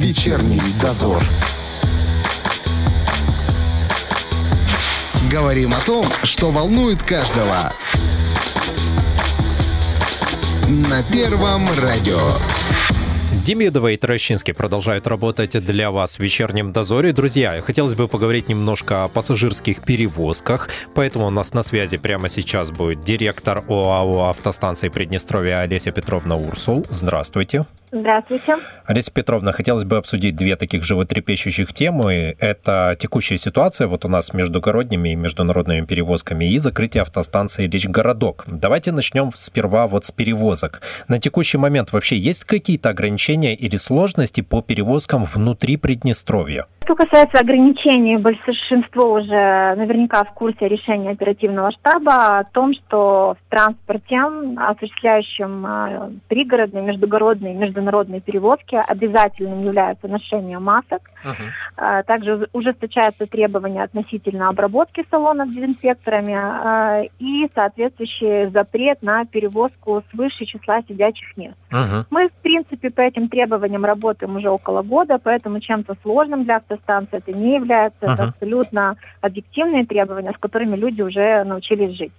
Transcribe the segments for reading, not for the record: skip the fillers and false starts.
«Вечерний дозор». Говорим о том, что волнует каждого. На Первом радио. Демидова и Трощинский продолжают работать для вас в «Вечернем дозоре». Друзья, хотелось бы поговорить немножко о пассажирских перевозках, поэтому у нас на связи прямо сейчас будет директор ОАО «Автостанции Приднестровья» Олеся Петровна Урсул. Здравствуйте. Здравствуйте. Олеся Петровна, хотелось бы обсудить две таких животрепещущих темы. Это текущая ситуация вот у нас с междугородними и международными перевозками и закрытие автостанции «Лечь городок». Давайте начнем сперва вот с перевозок. На текущий момент вообще есть какие-то ограничения или сложности по перевозкам внутри Приднестровья? Что касается ограничений, большинство уже наверняка в курсе решения оперативного штаба о том, что в транспорте, осуществляющем пригородные, междугородные, международные перевозки, обязательным является ношение масок. Uh-huh. Также ужесточаются требования относительно обработки салонов дезинфекторами и соответствующий запрет на перевозку свыше числа сидячих мест. Uh-huh. Мы, в принципе, по этим требованиям работаем уже около года, поэтому чем-то сложным для автостанции это не является. Uh-huh. Это абсолютно объективные требования, с которыми люди уже научились жить.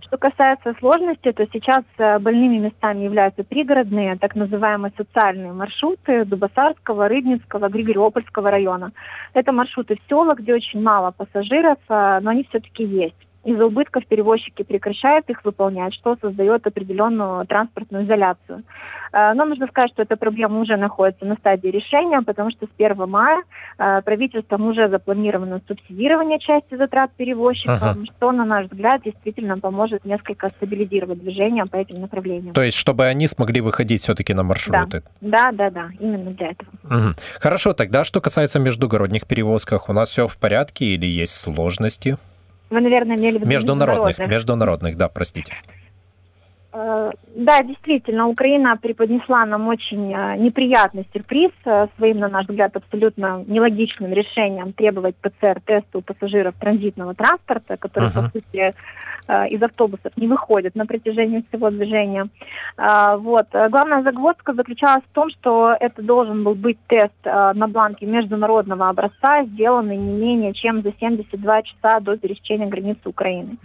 Что касается сложности, то сейчас больными местами являются пригородные, так называемые социальные маршруты Дубосарского, Рыбницкого, Григорьевского района. Это маршруты в селах, где очень мало пассажиров, но они все-таки есть. Из-за убытков перевозчики прекращают их выполнять, что создает определенную транспортную изоляцию. Но нужно сказать, что эта проблема уже находится на стадии решения, потому что с 1 мая правительством уже запланировано субсидирование части затрат перевозчиков, что, на наш взгляд, действительно поможет несколько стабилизировать движение по этим направлениям. То есть, чтобы они смогли выходить все-таки на маршруты? Да, именно для этого. Угу. Хорошо, тогда что касается междугородних перевозках, у нас все в порядке или есть сложности? Вы, наверное, имели в виду международных, да, простите. Да, действительно, Украина преподнесла нам очень неприятный сюрприз своим, на наш взгляд, абсолютно нелогичным решением требовать ПЦР-теста у пассажиров транзитного транспорта, которые, по сути, из автобусов не выходят на протяжении всего движения. Вот. Главная загвоздка заключалась в том, что это должен был быть тест на бланке международного образца, сделанный не менее чем за 72 часа до пересечения границы Украины.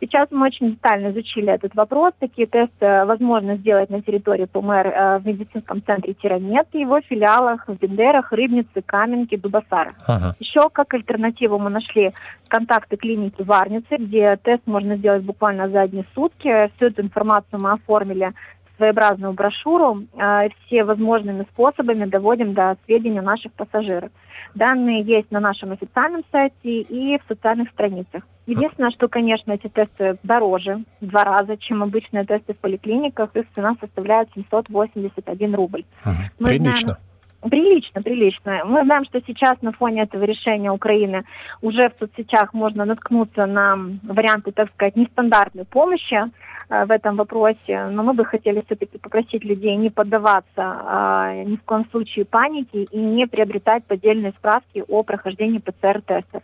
Сейчас мы очень детально изучили этот вопрос. Такие тесты возможно сделать на территории ПМР в медицинском центре Тиранет и его филиалах в Бендерах, Рыбнице, Каменке, Дубосарах. Еще как альтернативу мы нашли контакты клиники Варницы, где тест можно сделать буквально за одни сутки. Всю эту информацию мы оформили в своеобразную брошюру и все возможными способами доводим до сведения наших пассажиров. Данные есть на нашем официальном сайте и в социальных страницах. Единственное, что, конечно, эти тесты дороже в 2 раза, чем обычные тесты в поликлиниках. Их цена составляет 781 рубль. Прилично. Прилично. Мы знаем, что сейчас на фоне этого решения Украины уже в соцсетях можно наткнуться на варианты, так сказать, нестандартной помощи в этом вопросе, но мы бы хотели все-таки попросить людей не поддаваться ни в коем случае панике и не приобретать поддельные справки о прохождении ПЦР-тестов.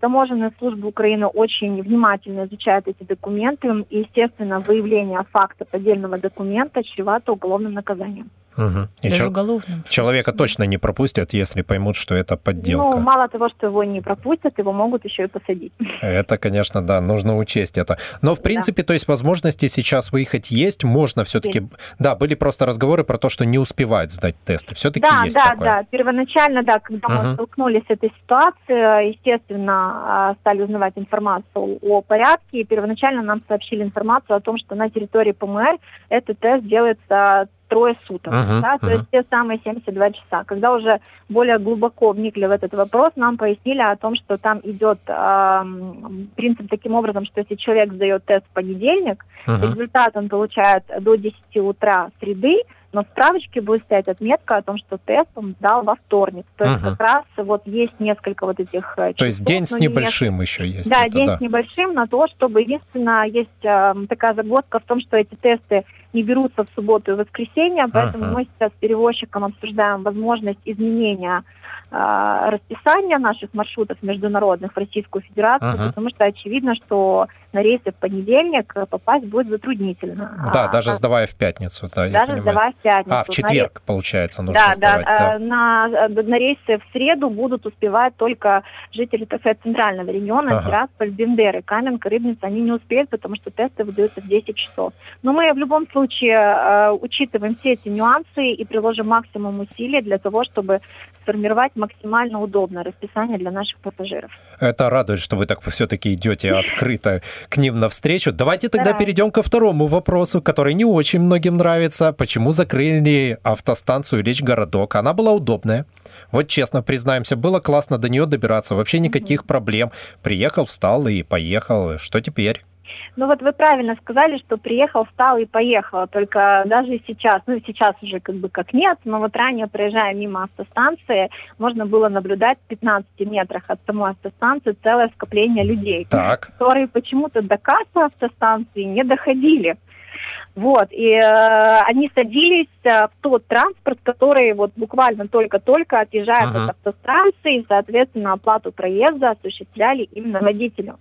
Таможенные службы Украины очень внимательно изучают эти документы, и, естественно, выявление факта поддельного документа чревато уголовным наказанием. И уголовным. Человека точно не пропустят, если поймут, что это подделка. Мало того, что его не пропустят, его могут еще и посадить. Это, конечно, да, нужно учесть это. Но, в принципе, то есть возможности сейчас выехать есть, можно все-таки... Есть. Да, были просто разговоры про то, что не успевают сдать тесты. Все-таки есть такое. Да. Первоначально, когда мы столкнулись с этой ситуацией, естественно, стали узнавать информацию о порядке, и первоначально нам сообщили информацию о том, что на территории ПМР этот тест делается 3 суток, то есть те самые 72 часа. Когда уже более глубоко вникли в этот вопрос, нам пояснили о том, что там идет принцип таким образом, что если человек сдает тест в понедельник, результат он получает до 10 утра среды, но в справочке будет стоять отметка о том, что тест он сдал во вторник. То есть как раз вот есть несколько вот этих часов. То есть день с небольшим еще есть. Да, день с небольшим на то, чтобы... Единственное, есть такая загвоздка в том, что эти тесты не берутся в субботу и воскресенье, поэтому мы сейчас с перевозчиком обсуждаем возможность изменения расписания наших маршрутов международных в Российскую Федерацию, потому что очевидно, что на рейсы в понедельник попасть будет затруднительно. Да, даже сдавая в пятницу. Да, даже сдавая в пятницу. А, в четверг, получается, нужно сдавать. Да, на рейсы в среду будут успевать только жители центрального региона, Тирасполь, Бендеры, Каменка, Рыбница, они не успеют, потому что тесты выдаются в 10 часов. Но мы в любом случае учитываем все эти нюансы и приложим максимум усилий для того, чтобы сформировать максимально удобное расписание для наших пассажиров. Это радует, что вы так все-таки идете открыто к ним навстречу. Давайте тогда перейдем ко второму вопросу, который не очень многим нравится. Почему закрыли автостанцию «Лечь городок»? Она была удобная. Вот честно признаемся, было классно до нее добираться. Вообще никаких проблем. Приехал, встал и поехал. Что теперь? Ну вот вы правильно сказали, что приехал, встал и поехал. Только даже сейчас, ну сейчас уже как бы как нет, но вот ранее, проезжая мимо автостанции, можно было наблюдать в 15 метрах от самой автостанции целое скопление людей, которые почему-то до кассы автостанции не доходили. Вот, и они садились в тот транспорт, который вот буквально только-только отъезжает от автостанции, и, соответственно, оплату проезда осуществляли именно водителю.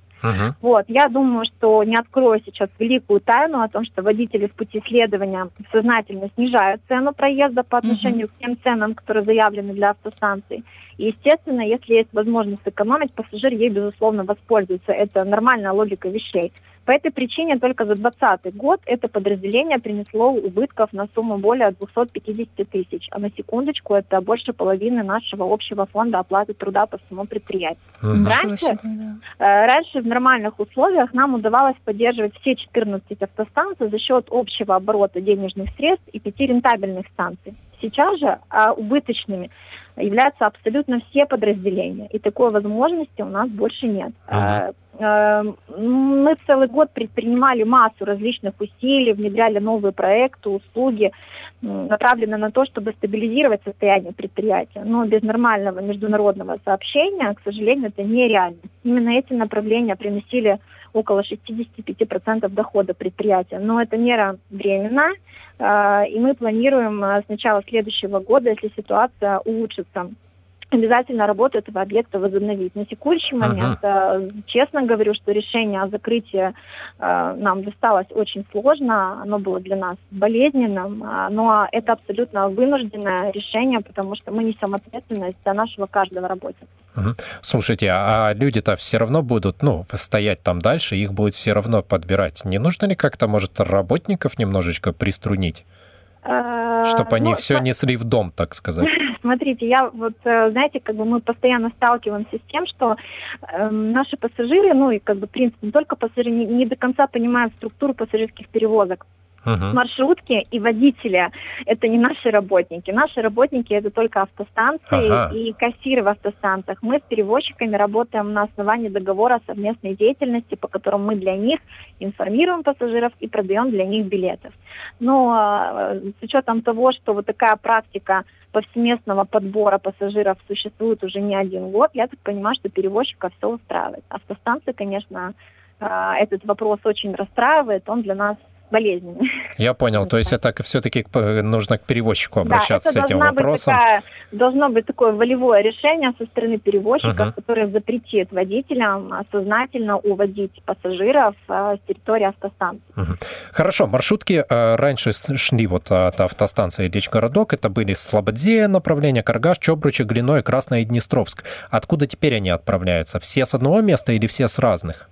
Вот, я думаю, что не открою сейчас великую тайну о том, что водители в пути следования сознательно снижают цену проезда по отношению к тем ценам, которые заявлены для автостанций. И, естественно, если есть возможность сэкономить, пассажир ей, безусловно, воспользуется. Это нормальная логика вещей. По этой причине только за 2020 год это подразделение принесло убытков на сумму более 250 тысяч. А на секундочку, это больше половины нашего общего фонда оплаты труда по всему предприятию. Раньше в нормальных условиях нам удавалось поддерживать все 14 автостанций за счет общего оборота денежных средств и 5 рентабельных станций. Сейчас же убыточными являются абсолютно все подразделения, и такой возможности у нас больше нет. Мы целый год предпринимали массу различных усилий, внедряли новые проекты, услуги, направленные на то, чтобы стабилизировать состояние предприятия. Но без нормального международного сообщения, к сожалению, это нереально. Именно эти направления приносили около 65% дохода предприятия. Но эта мера временна, и мы планируем с начала следующего года, если ситуация улучшится, обязательно работу этого объекта возобновить. На текущий момент, честно говорю, что решение о закрытии нам досталось очень сложно, оно было для нас болезненным, но это абсолютно вынужденное решение, потому что мы несем ответственность за нашего каждого работника. Слушайте, а люди-то все равно будут, ну, стоять там дальше, их будет все равно подбирать. Не нужно ли как-то, может, работников немножечко приструнить? Чтобы они все несли в дом, так сказать. Смотрите, я вот, знаете, как бы мы постоянно сталкиваемся с тем, что наши пассажиры, ну и как бы в принципе не только пассажиры, не до конца понимают структуру пассажирских перевозок. Маршрутки и водители – это не наши работники. Наши работники – это только автостанции и кассиры в автостанциях. Мы с перевозчиками работаем на основании договора о совместной деятельности, по которому мы для них информируем пассажиров и продаем для них билеты. Но с учетом того, что вот такая практика повсеместного подбора пассажиров существует уже не один год, я так понимаю, что перевозчиков все устраивает. Автостанции, конечно, этот вопрос очень расстраивает, он для нас болезненный. Я понял, то есть это все-таки нужно к перевозчику обращаться с этим вопросом. Должно быть такое волевое решение со стороны перевозчиков, которое запретит водителям сознательно уводить пассажиров с территории автостанции. Хорошо, маршрутки раньше шли вот от автостанции «Лечь городок», это были Слободзея направления, Каргаш, Чобручи, Глиной, Красная и Днестровск. Откуда теперь они отправляются? Все с одного места или все с разных?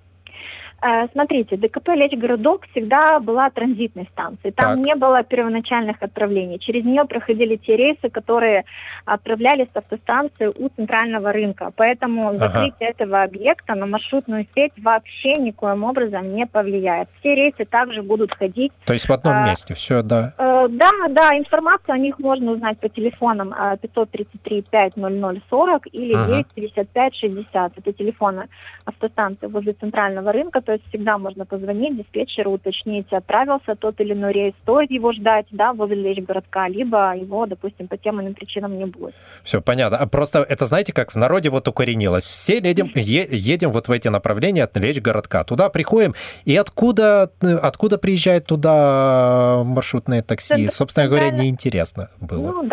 Смотрите, ДКП «Лечь городок» всегда была транзитной станцией. Там не было первоначальных отправлений. Через нее проходили те рейсы, которые отправлялись с автостанции у центрального рынка. Поэтому закрытие этого объекта на маршрутную сеть вообще никоим образом не повлияет. Все рейсы также будут ходить. То есть в одном месте все, да? Да, информацию о них можно узнать по телефонам 533-500-40 или 955-60. Это телефоны автостанции возле центрального рынка. То есть всегда можно позвонить диспетчеру, уточнить, отправился тот или иной рейс, стоит его ждать, да, возле «Лечь городка», либо его, допустим, по тем или иным причинам не будет. Все понятно. А просто это, знаете, как в народе вот укоренилось. Все едем вот в эти направления от «Лечь городка». Туда приходим, и откуда приезжают туда маршрутные такси? Собственно говоря, неинтересно было.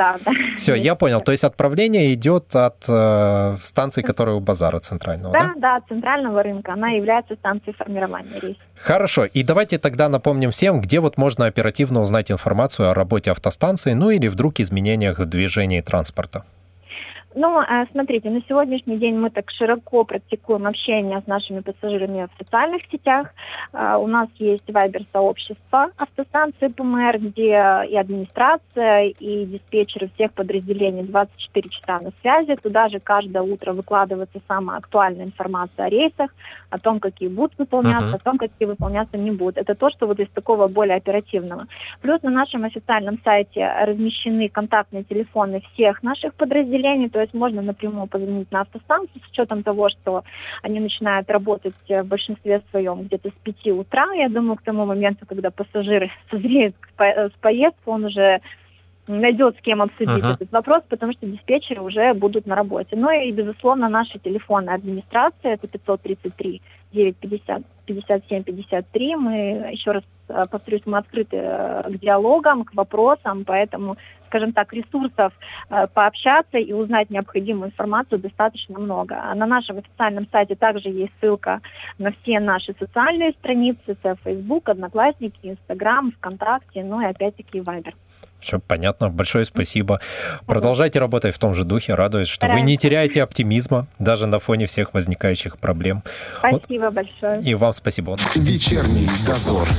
Все, я понял. То есть отправление идет от станции, которая у базара центрального, да? Да, от центрального рынка. Она является станцией формирования рейса. Хорошо. И давайте тогда напомним всем, где вот можно оперативно узнать информацию о работе автостанции, ну или вдруг изменениях в движении транспорта. Ну, смотрите, на сегодняшний день мы так широко практикуем общение с нашими пассажирами в социальных сетях. У нас есть Viber-сообщество автостанции ПМР, где и администрация, и диспетчеры всех подразделений 24 часа на связи. Туда же каждое утро выкладывается самая актуальная информация о рейсах, о том, какие будут выполняться, о том, какие выполняться не будут. Это то, что вот из такого более оперативного. Плюс на нашем официальном сайте размещены контактные телефоны всех наших подразделений, то есть можно напрямую позвонить на автостанцию с учетом того, что они начинают работать в большинстве своем где-то с 5 утра. Я думаю, к тому моменту, когда пассажир созреет с поездки, он уже найдет с кем обсудить этот вопрос, потому что диспетчеры уже будут на работе. Ну и, безусловно, наши телефоны администрации, это 533-950-57-53. Мы, еще раз повторюсь, мы открыты к диалогам, к вопросам, поэтому, скажем так, ресурсов пообщаться и узнать необходимую информацию достаточно много. А на нашем официальном сайте также есть ссылка на все наши социальные страницы, это Facebook, Одноклассники, Instagram, ВКонтакте, ну и опять-таки Viber. Все понятно. Большое спасибо. Продолжайте работать в том же духе. Радует, что вы не теряете оптимизма даже на фоне всех возникающих проблем. Спасибо большое. И вам спасибо. Вечерний дозор.